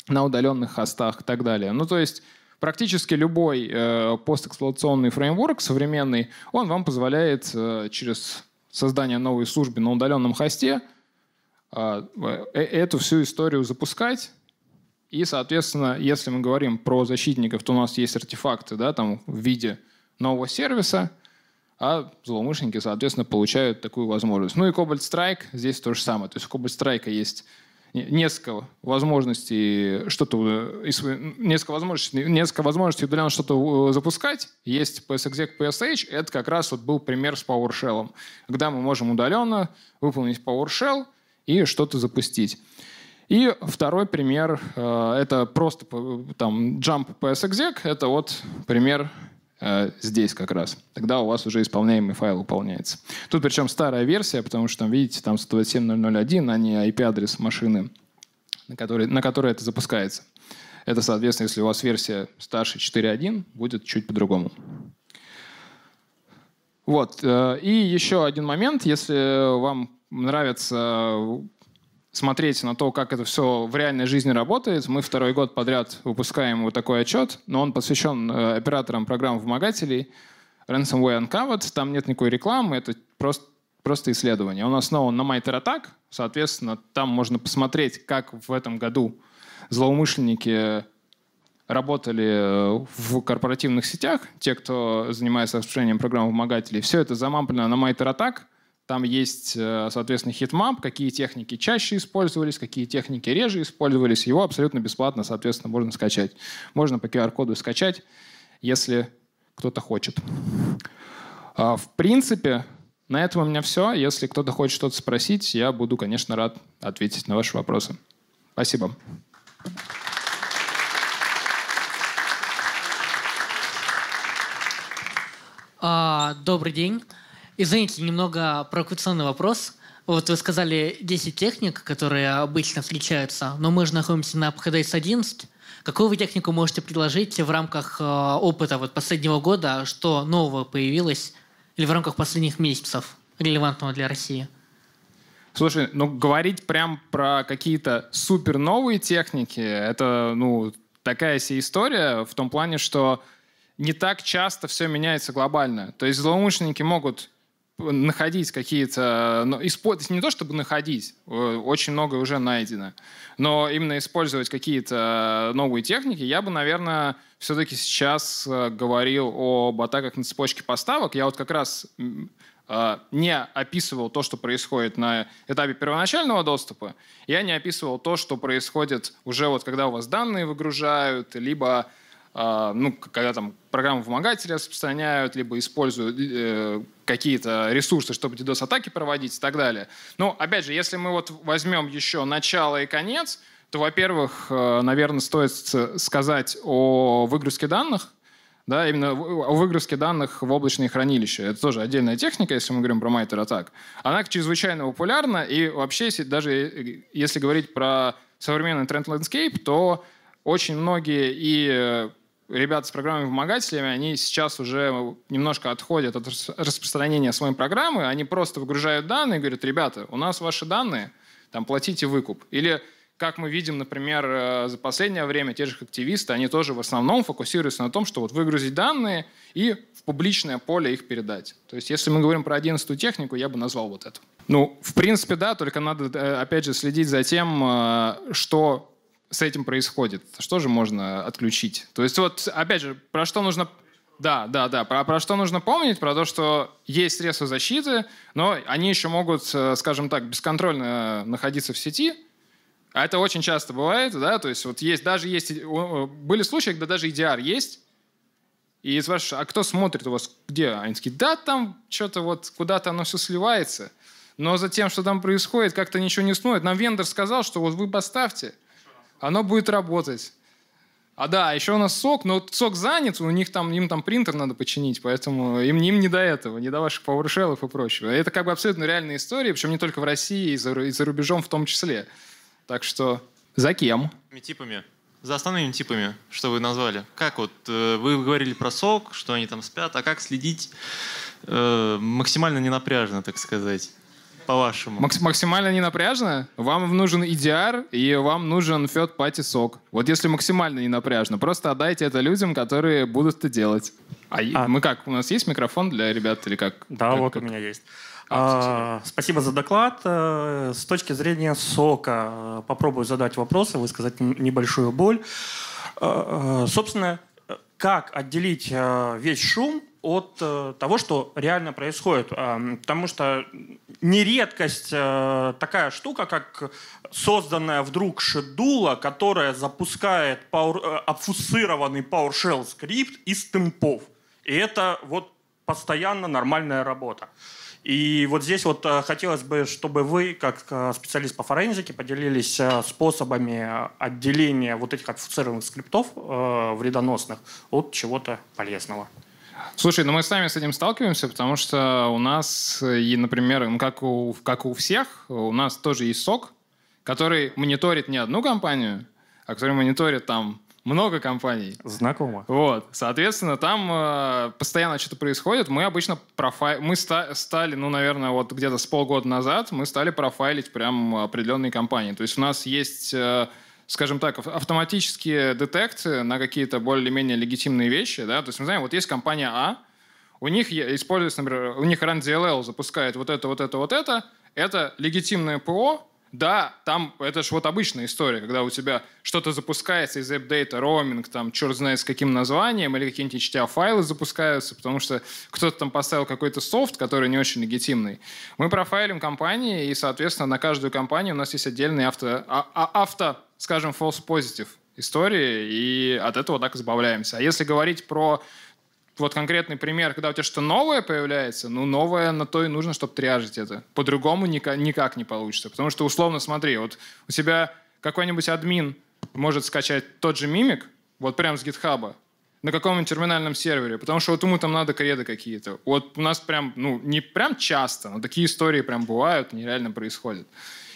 на удаленных хостах и так далее. Ну, то есть практически любой э, постэксплуатационный фреймворк современный, он вам позволяет э, через создание новой службы на удаленном хосте э, э, эту всю историю запускать. И, соответственно, если мы говорим про защитников, то у нас есть артефакты, да, там, в виде нового сервиса, а злоумышленники, соответственно, получают такую возможность. Ну и Cobalt Strike здесь то же самое. То есть у Cobalt Strike есть несколько возможностей что-то, несколько возможностей, несколько возможностей удаленно что-то запускать. Есть psexec, psh. Это как раз вот был пример с PowerShell, когда мы можем удаленно выполнить PowerShell и что-то запустить. И второй пример — это просто там jump psexec. Это вот пример здесь как раз. Тогда у вас уже исполняемый файл выполняется. Тут причем старая версия, потому что, там, видите, там сто двадцать семь ноль ноль один, а не ай пи адрес машины, на которой, на которой это запускается. Это, соответственно, если у вас версия старше четыре точка один, будет чуть по-другому. Вот. И еще один момент. Если вам нравится смотреть на то, как это все в реальной жизни работает. Мы второй год подряд выпускаем вот такой отчет, но он посвящен операторам программ-вымогателей Ransomware Uncovered. Там нет никакой рекламы, это просто, просто исследование. Он основан на MITRE атт и си. Соответственно, там можно посмотреть, как в этом году злоумышленники работали в корпоративных сетях, те, кто занимается распространением программ-вымогателей. Все это замаплено на MITRE атт и си. Там есть, соответственно, хитмап, какие техники чаще использовались, какие техники реже использовались. Его абсолютно бесплатно, соответственно, можно скачать. Можно по ку ар коду скачать, если кто-то хочет. В принципе, на этом у меня все. Если кто-то хочет что-то спросить, я буду, конечно, рад ответить на ваши вопросы. Спасибо. Добрый день. Извините, немного провокационный вопрос. Вот вы сказали десять техник, которые обычно встречаются, но мы же находимся на ПХДС одиннадцать. Какую вы технику можете предложить в рамках опыта вот последнего года, что нового появилось, или в рамках последних месяцев, релевантного для России? Слушай, ну говорить прям про какие-то супер новые техники, это ну такая себе история в том плане, что не так часто все меняется глобально. То есть злоумышленники могут находить какие-то... Ну, не то чтобы находить, очень многое уже найдено, но именно использовать какие-то новые техники, я бы, наверное, все-таки сейчас говорил об атаках на цепочке поставок. Я вот как раз э, не описывал то, что происходит на этапе первоначального доступа. Я не описывал то, что происходит уже вот когда у вас данные выгружают, либо ну, когда там программы-вымогатели распространяют, либо используют э, какие-то ресурсы, чтобы ддос-атаки проводить и так далее. Но, опять же, если мы вот возьмем еще начало и конец, то, во-первых, э, наверное, стоит сказать о выгрузке данных, да, именно о выгрузке данных в облачные хранилища. Это тоже отдельная техника, если мы говорим про MITRE атт и си. Она чрезвычайно популярна, и вообще, даже если говорить про современный тренд-ландскейп, то очень многие и ребята с программами-вымогателями, они сейчас уже немножко отходят от распространения своей программы, они просто выгружают данные и говорят: ребята, у нас ваши данные, там, платите выкуп. Или, как мы видим, например, за последнее время те же активисты, они тоже в основном фокусируются на том, что вот выгрузить данные и в публичное поле их передать. То есть, если мы говорим про одиннадцатую технику, я бы назвал вот это. Ну, в принципе, да, только надо, опять же, следить за тем, что с этим происходит. Что же можно отключить? То есть вот, опять же, про что нужно... Да, да, да. Про, про что нужно помнить? Про то, что есть средства защиты, но они еще могут, скажем так, бесконтрольно находиться в сети. А это очень часто бывает, да? То есть вот есть, даже есть... Были случаи, когда даже и ди ар есть. И спрашиваешь: а кто смотрит у вас где? Они такие: да, там что-то вот куда-то оно все сливается. Но за тем, что там происходит, как-то ничего не снует. Нам вендор сказал, что вот вы поставьте, оно будет работать. А да, еще у нас сок, но сок занят, у них там, им там принтер надо починить, поэтому им, им не до этого, не до ваших PowerShell'ов и прочего. Это как бы абсолютно реальная история, причем не только в России, и за, и за рубежом в том числе. Так что за кем? Типами. За основными типами, что вы назвали. Как вот, вы говорили про сок, что они там спят, а как следить э, максимально ненапряжно, так сказать, по-вашему? Макс- максимально ненапряжно? Вам нужен и ди ар и вам нужен third-party сок. Вот если максимально ненапряжно, просто отдайте это людям, которые будут это делать. А, а. мы как? У нас есть микрофон для ребят или как? Да, как, вот как? У меня есть. А, спасибо за доклад. С точки зрения сока попробую задать вопросы, высказать небольшую боль. Собственно, как отделить весь шум от того, что реально происходит? Потому что нередкость такая штука, как созданная вдруг шедула, которая запускает обфусцированный PowerShell скрипт из темпов. И это вот постоянно нормальная работа. И вот здесь вот хотелось бы, чтобы вы, как специалист по форензике, поделились способами отделения вот этих обфусцированных скриптов вредоносных от чего-то полезного. Слушай, ну мы сами с этим сталкиваемся, потому что у нас, например, как у, как у всех, у нас тоже есть сок, который мониторит не одну компанию, а который мониторит там много компаний. Знакомо. Вот. Соответственно, там э, постоянно что-то происходит. Мы обычно профай... мы ста... стали, ну, наверное, вот где-то с полгода назад мы стали профайлить прям определенные компании. То есть у нас есть, э, скажем так, автоматические детекты на какие-то более-менее легитимные вещи. Да? То есть мы знаем, вот есть компания А, у них используется, например, у них ран ди эл эл запускает вот это, вот это, вот это. Это легитимное ПО. Да, там это же вот обычная история, когда у тебя что-то запускается из апдейта, роуминг, там черт знает с каким названием, или какие-нибудь эйч ти ти эл-файлы запускаются, потому что кто-то там поставил какой-то софт, который не очень легитимный. Мы профайлим компании, и, соответственно, на каждую компанию у нас есть отдельный авто, а, а, авто скажем, false positive истории, и от этого так избавляемся. А если говорить про вот конкретный пример, когда у тебя что-то новое появляется, ну, новое на то и нужно, чтобы тряжить это. По-другому никак не получится. Потому что, условно, смотри, вот у тебя какой-нибудь админ может скачать тот же мимик, вот прям с гитхаба, на каком-нибудь терминальном сервере, потому что вот ему там надо креды какие-то. Вот у нас прям, ну, не прям часто, но такие истории прям бывают, нереально происходят.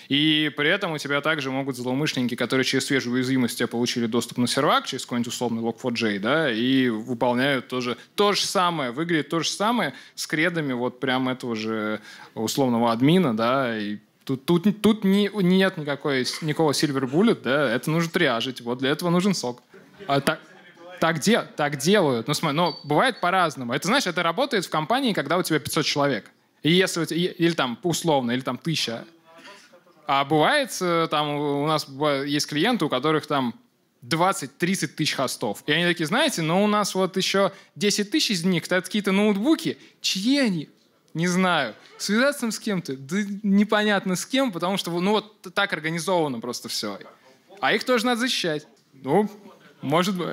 И при этом у тебя также могут злоумышленники, которые через свежую уязвимость у тебя получили доступ на сервак, через какой-нибудь условный лок фор джей, да, и выполняют тоже то же самое, выглядит то же самое с кредами вот прям этого же условного админа, да, и тут, тут, тут не, нет никакой, никакого silver bullet, да, это нужно триажить, вот для этого нужен сок. А, так, так, де, так делают, ну, смотри, но бывает по-разному. Это, знаешь, это работает в компании, когда у тебя пятьсот человек, и если, или там условно, или там тысяча. А бывает, там у нас есть клиенты, у которых там двадцать-тридцать тысяч хостов. И они такие, знаете, ну у нас вот еще десять тысяч из них, это какие-то ноутбуки. Чьи они? Не знаю. Связаться с кем-то? Да непонятно с кем, потому что ну вот так организовано просто все. А их тоже надо защищать. Ну, может быть.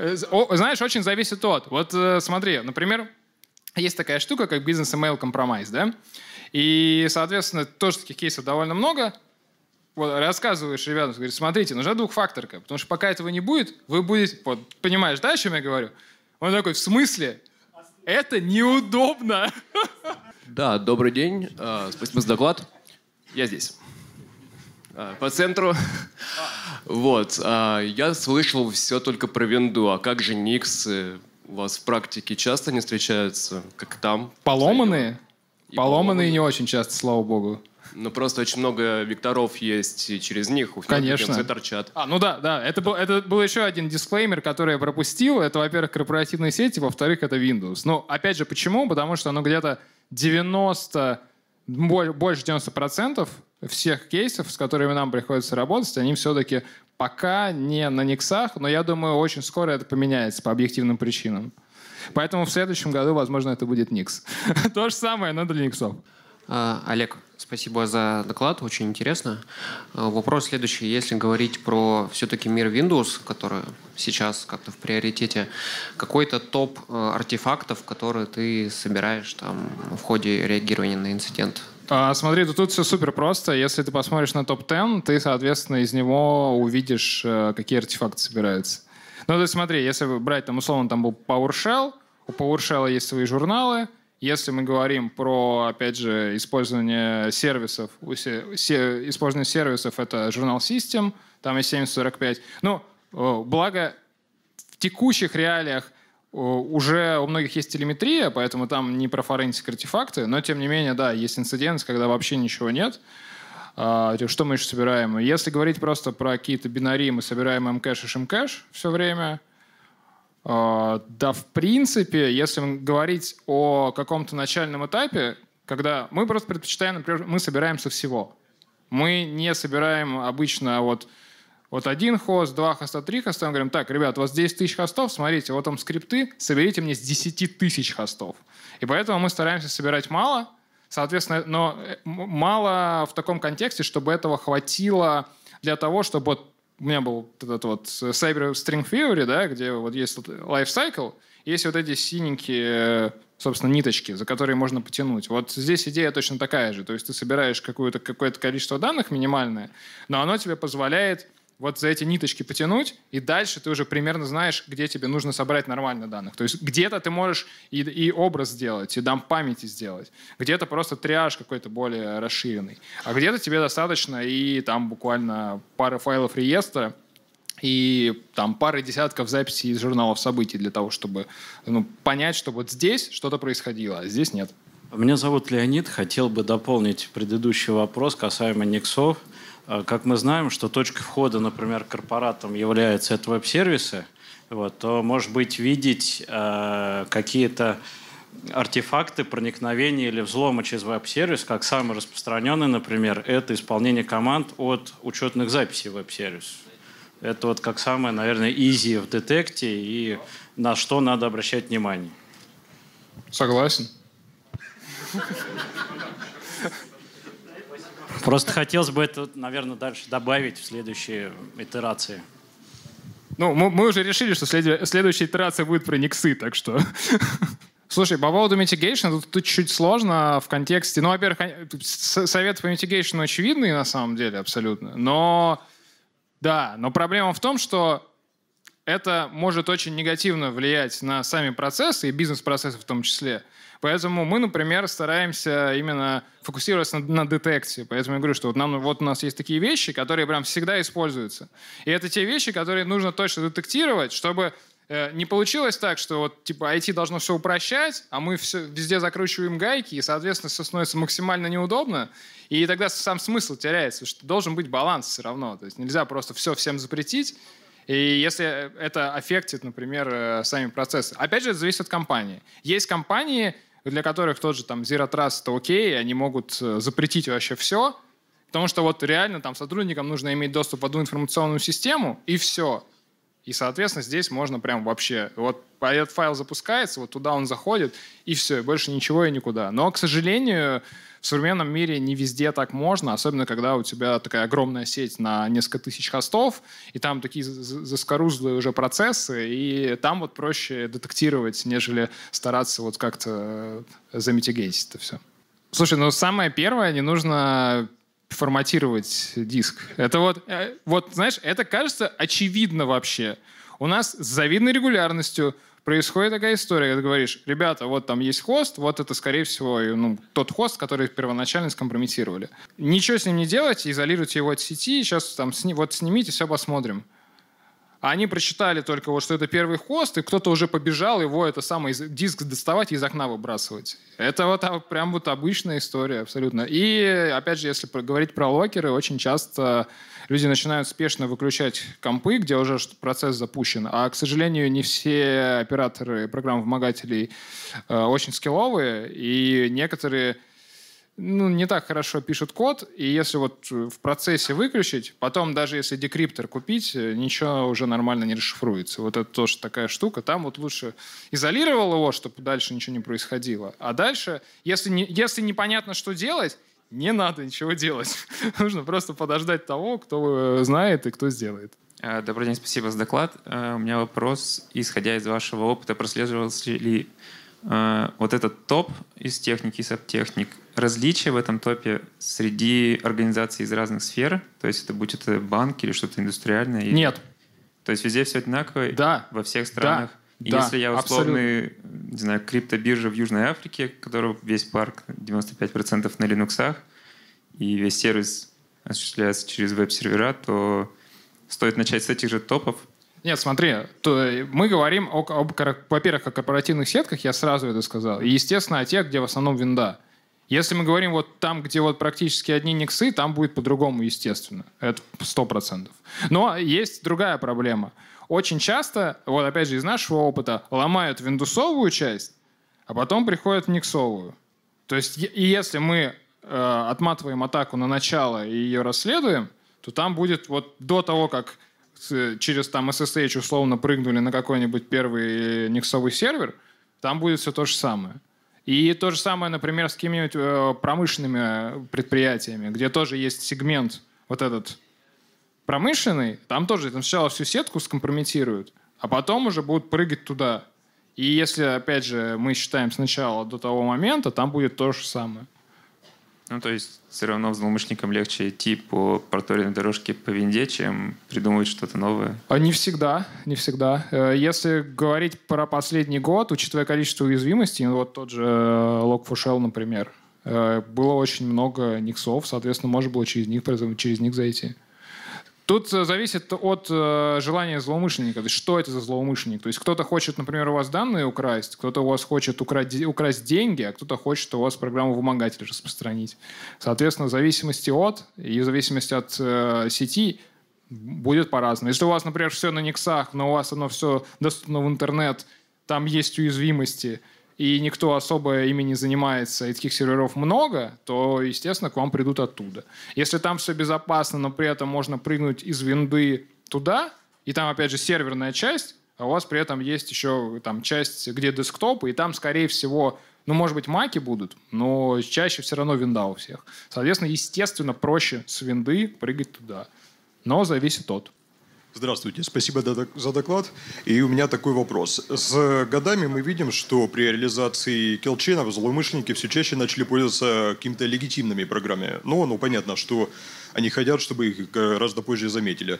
Знаешь, очень зависит от. Вот смотри, например, есть такая штука, как бизнес-имейл-компромайс, да? И, соответственно, тоже таких кейсов довольно много. Вот, рассказываешь ребятам, говоришь, смотрите, нужна двухфакторка, потому что пока этого не будет, вы будете... Вот, понимаешь, да, о чем я говорю? Он такой, в смысле? Это неудобно. Да, добрый день. Спасибо за доклад. Я здесь. По центру. Вот. Я слышал все только про винду. А как же никсы? У вас в практике часто не встречаются? Как там? Поломанные? И поломанные не очень часто, слава богу. Ну, просто очень много векторов есть, и через них у все торчат. А, ну да, да. Это был, это был еще один дисклеймер, который я пропустил. Это, во-первых, корпоративные сети, во-вторых, это Windows. Ну, опять же, почему? Потому что оно где-то девяносто, больше девяноста процентов всех кейсов, с которыми нам приходится работать, они все-таки пока не на никсах, но я думаю, очень скоро это поменяется по объективным причинам. Поэтому в следующем году, возможно, это будет никс. То же самое, но для никсов. Олег, спасибо за доклад, очень интересно. Вопрос следующий. Если говорить про все-таки мир Windows, который сейчас как-то в приоритете, какой-то топ артефактов, которые ты собираешь там в ходе реагирования на инцидент? А, смотри, тут все супер просто. Если ты посмотришь на топ десять, ты, соответственно, из него увидишь, какие артефакты собираются. Ну, то есть смотри, если брать, там, условно, там был PowerShell, у PowerShell есть свои журналы. Если мы говорим про, опять же, использование сервисов, использование сервисов — это журнал System, там есть семьдесят сорок пять. Ну, благо в текущих реалиях уже у многих есть телеметрия, поэтому там не про форенсик артефакты, но тем не менее, да, есть инцидент, когда вообще ничего нет. Что мы еще собираем? Если говорить просто про какие-то бинари, мы собираем мкэш и шмкэш все время. Да, в принципе, если говорить о каком-то начальном этапе, когда мы просто предпочитаем, например, мы собираем со всего. Мы не собираем обычно вот... Вот один хост, два хоста, три хоста. Мы говорим, так, ребят, у вас десять тысяч хостов, смотрите, вот там скрипты, соберите мне с десяти тысяч хостов. И поэтому мы стараемся собирать мало, соответственно, но мало в таком контексте, чтобы этого хватило для того, чтобы вот у меня был этот вот Cyber String Theory, да, где вот есть life cycle, есть вот эти синенькие, собственно, ниточки, за которые можно потянуть. Вот здесь идея точно такая же. То есть ты собираешь какое-то какое-то количество данных минимальное, но оно тебе позволяет вот за эти ниточки потянуть, и дальше ты уже примерно знаешь, где тебе нужно собрать нормально данных. То есть где-то ты можешь и, и образ сделать, и дамп памяти сделать, где-то просто триаж какой-то более расширенный, а где-то тебе достаточно и там буквально пары файлов реестра и там пары десятков записей из журналов событий для того, чтобы ну, понять, что вот здесь что-то происходило, а здесь нет. Меня зовут Леонид, хотел бы дополнить предыдущий вопрос касаемо Никсов. Как мы знаем, что точкой входа, например, корпоратам являются это веб-сервисы, вот, то, может быть, видеть э, какие-то артефакты проникновения или взлома через веб-сервис, как самый распространенный, например, это исполнение команд от учетных записей веб-сервиса. Это вот как самое, наверное, easy в детекте и на что надо обращать внимание. Согласен. Просто хотелось бы это, наверное, дальше добавить в следующие итерации. Ну, мы, мы уже решили, что след, следующая итерация будет про никсы, так что... Слушай, по поводу mitigation, тут, тут чуть сложно в контексте... Ну, во-первых, совет по mitigation очевидный, на самом деле, абсолютно. Но, да, но проблема в том, что это может очень негативно влиять на сами процессы, и бизнес-процессы в том числе. Поэтому мы, например, стараемся именно фокусироваться на, на детекте. Поэтому я говорю, что вот, нам, вот у нас есть такие вещи, которые прям всегда используются. И это те вещи, которые нужно точно детектировать, чтобы э, не получилось так, что вот, типа, ай ти должно все упрощать, а мы все, везде закручиваем гайки, и, соответственно, все становится максимально неудобно. И тогда сам смысл теряется, что должен быть баланс все равно. То есть нельзя просто все всем запретить. И если это аффектит, например, сами процессы. Опять же, это зависит от компании. Есть компании, для которых тот же там Zero Trust — это окей, они могут запретить вообще все, потому что вот реально там сотрудникам нужно иметь доступ в одну информационную систему, и все. И, соответственно, здесь можно прям вообще... Вот этот файл запускается, вот туда он заходит, и все, и больше ничего и никуда. Но, к сожалению, в современном мире не везде так можно, особенно когда у тебя такая огромная сеть на несколько тысяч хостов, и там такие заскорузлые уже процессы, и там вот проще детектировать, нежели стараться вот как-то замитигейтить это все. Слушай, ну самое первое, не нужно... форматировать диск. Это вот, вот, знаешь, это кажется очевидно вообще. У нас с завидной регулярностью происходит такая история, когда ты говоришь, ребята, вот там есть хост, вот это, скорее всего, ну, тот хост, который первоначально скомпрометировали. Ничего с ним не делайте, изолируйте его от сети, сейчас там сни, вот снимите, все посмотрим. А они прочитали только вот, что это первый хост, и кто-то уже побежал его, это самый диск доставать и из окна выбрасывать. Это вот а, прям вот обычная история абсолютно. И опять же, если говорить про локеры, очень часто люди начинают спешно выключать компы, где уже процесс запущен. А, к сожалению, не все операторы программ-вымогателей э, очень скилловые, и некоторые... ну, не так хорошо пишут код, и если вот в процессе выключить, потом даже если декриптор купить, ничего уже нормально не расшифруется. Вот это тоже такая штука. Там вот лучше изолировал его, чтобы дальше ничего не происходило. А дальше, если, не, если непонятно, что делать, не надо ничего делать. Нужно просто подождать того, кто знает и кто сделает. Добрый день, спасибо за доклад. У меня вопрос, исходя из вашего опыта, прослеживался ли вот этот топ из техники и сабтехник, различия в этом топе среди организаций из разных сфер? То есть это будь это банк или что-то индустриальное? Нет. То есть везде все одинаково? Да. Во всех странах? Да. И да. Если я условный, не знаю, криптобиржа в Южной Африке, которого весь парк девяносто пять процентов на Linux, и весь сервис осуществляется через веб-сервера, то стоит начать с этих же топов? Нет, смотри, мы говорим, во-первых, о корпоративных сетках, я сразу это сказал, и, естественно, о тех, где в основном винда. Если мы говорим вот там, где вот практически одни никсы, там будет по-другому, естественно. Это сто процентов. Но есть другая проблема. Очень часто, вот опять же из нашего опыта, ломают виндусовую часть, а потом приходят в никсовую. То есть и если мы э, отматываем атаку на начало и ее расследуем, то там будет вот до того, как через там эс эс эйч условно прыгнули на какой-нибудь первый никсовый сервер, там будет все то же самое. И то же самое, например, с какими-нибудь промышленными предприятиями, где тоже есть сегмент вот этот промышленный, там тоже там сначала всю сетку скомпрометируют, а потом уже будут прыгать туда. И если, опять же, мы считаем сначала до того момента, там будет то же самое. Ну, то есть все равно злоумышленникам легче идти по проторенной дорожке по винде, чем придумывать что-то новое? Не всегда, не всегда. Если говорить про последний год, учитывая количество уязвимостей, ну, вот тот же лог фор шелл, например, было очень много никсов, соответственно, можно было через них, через них зайти. Тут зависит от желания злоумышленника. То есть, что это за злоумышленник? То есть кто-то хочет, например, у вас данные украсть, кто-то у вас хочет украсть, украсть деньги, а кто-то хочет у вас программу вымогателя распространить. Соответственно, в зависимости от и в зависимости от э, сети будет по-разному. Если у вас, например, все на никсах, но у вас оно все доступно в интернет, там есть уязвимости, и никто особо ими не занимается, и таких серверов много, то, естественно, к вам придут оттуда. Если там все безопасно, но при этом можно прыгнуть из винды туда, и там, опять же, серверная часть, а у вас при этом есть еще там часть, где десктопы, и там, скорее всего, ну, может быть, маки будут, но чаще все равно винда у всех. Соответственно, естественно, проще с винды прыгать туда. Но зависит от... Здравствуйте, спасибо за доклад. И у меня такой вопрос. С годами мы видим, что при реализации киллчейнов злоумышленники все чаще начали пользоваться какими-то легитимными программами. Ну, ну, понятно, что они хотят, чтобы их гораздо позже заметили.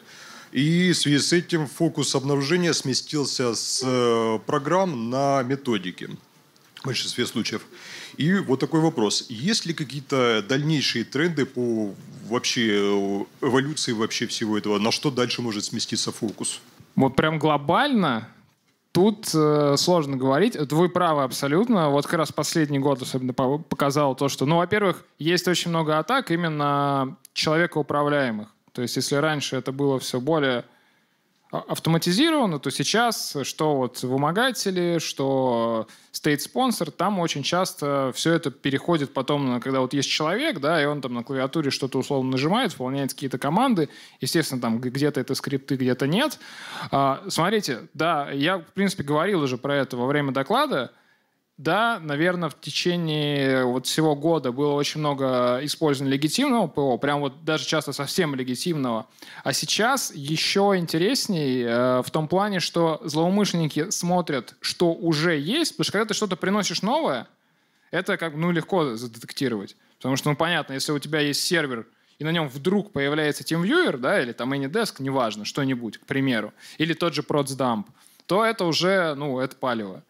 И в связи с этим фокус обнаружения сместился с программ на методики в большинстве случаев. И вот такой вопрос. Есть ли какие-то дальнейшие тренды по... вообще эволюции вообще всего этого? На что дальше может сместиться фокус? Вот прям глобально тут э, сложно говорить. Это вы правы абсолютно. Вот как раз последний год особенно показал то, что, ну, во-первых, есть очень много атак именно человекоуправляемых. То есть если раньше это было все более автоматизировано, то сейчас что вот вымогатели, что стейт-спонсор, там очень часто все это переходит потом, на, когда вот есть человек, да, и он там на клавиатуре что-то условно нажимает, выполняет какие-то команды, естественно, там где-то это скрипты, где-то нет. А, смотрите, да, я, в принципе, говорил уже про это во время доклада. Да, наверное, в течение вот всего года было очень много использовано легитимного ПО, прям вот даже часто совсем легитимного. А сейчас еще интересней э, в том плане, что злоумышленники смотрят, что уже есть, потому что когда ты что-то приносишь новое, это как ну, легко задетектировать. Потому что, ну, понятно, если у тебя есть сервер, и на нем вдруг появляется TeamViewer, да, или там AnyDesk, неважно, что-нибудь, к примеру, или тот же ProcsDump, то это уже, ну, это палево.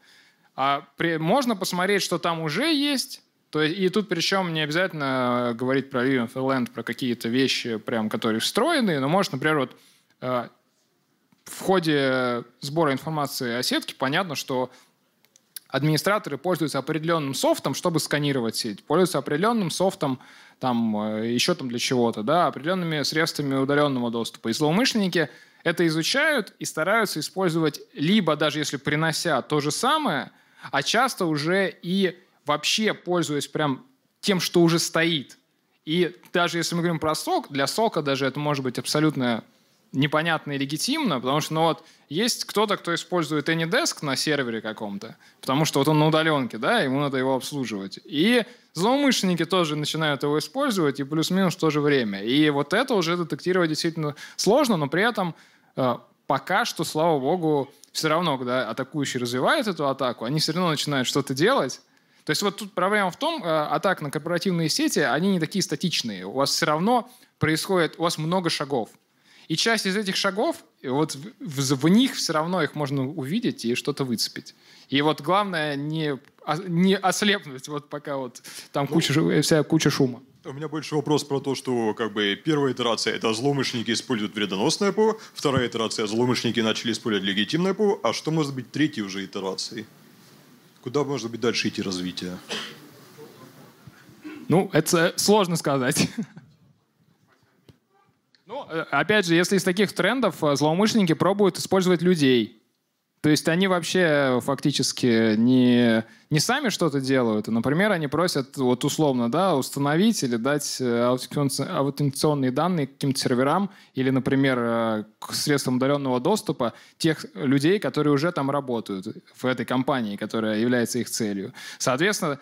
А при, можно посмотреть, что там уже есть. То, и тут причем не обязательно говорить про Leave-in-Land, про какие-то вещи, прям, которые встроены. Но может, например, вот, э, в ходе сбора информации о сетке понятно, что администраторы пользуются определенным софтом, чтобы сканировать сеть. Пользуются определенным софтом там, еще там для чего-то, да, определенными средствами удаленного доступа. И злоумышленники это изучают и стараются использовать либо, даже если принося то же самое, а часто уже и вообще пользуясь прям тем, что уже стоит. И даже если мы говорим про сок, для сока даже это может быть абсолютно непонятно и легитимно, потому что ну вот, есть кто-то, кто использует AnyDesk на сервере каком-то, потому что вот он на удаленке, да, ему надо его обслуживать. И злоумышленники тоже начинают его использовать, и плюс-минус в то же время. И вот это уже детектировать действительно сложно, но при этом э, пока что, слава богу, все равно, когда атакующий развивает эту атаку, они все равно начинают что-то делать. То есть вот тут проблема в том, атак на корпоративные сети, они не такие статичные. У вас все равно происходит, у вас много шагов. И часть из этих шагов, вот в, в, в них все равно их можно увидеть и что-то выцепить. И вот главное не, не ослепнуть, вот пока вот там куча, вся куча шума. У меня больше вопрос про то, что как бы первая итерация – это злоумышленники используют вредоносное ПО, вторая итерация – злоумышленники начали использовать легитимное ПО, а что может быть третьей уже итерацией? Куда может быть дальше идти развитие? Ну, это сложно сказать. Ну, опять же, если из таких трендов, злоумышленники пробуют использовать людей. То есть они вообще фактически не, не сами что-то делают. Например, они просят вот условно да, установить или дать аутентификационные данные каким-то серверам или, например, к средствам удаленного доступа тех людей, которые уже там работают в этой компании, которая является их целью. Соответственно,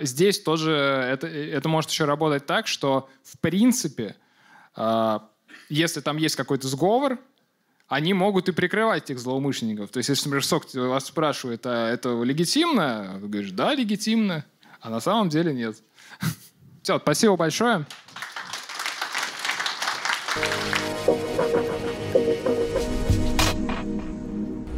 здесь тоже это, это может еще работать так, что в принципе, если там есть какой-то сговор, они могут и прикрывать этих злоумышленников. То есть, если, например, сок вас спрашивает, а это легитимно? Ты говоришь, да, легитимно, а на самом деле нет. Все, спасибо большое.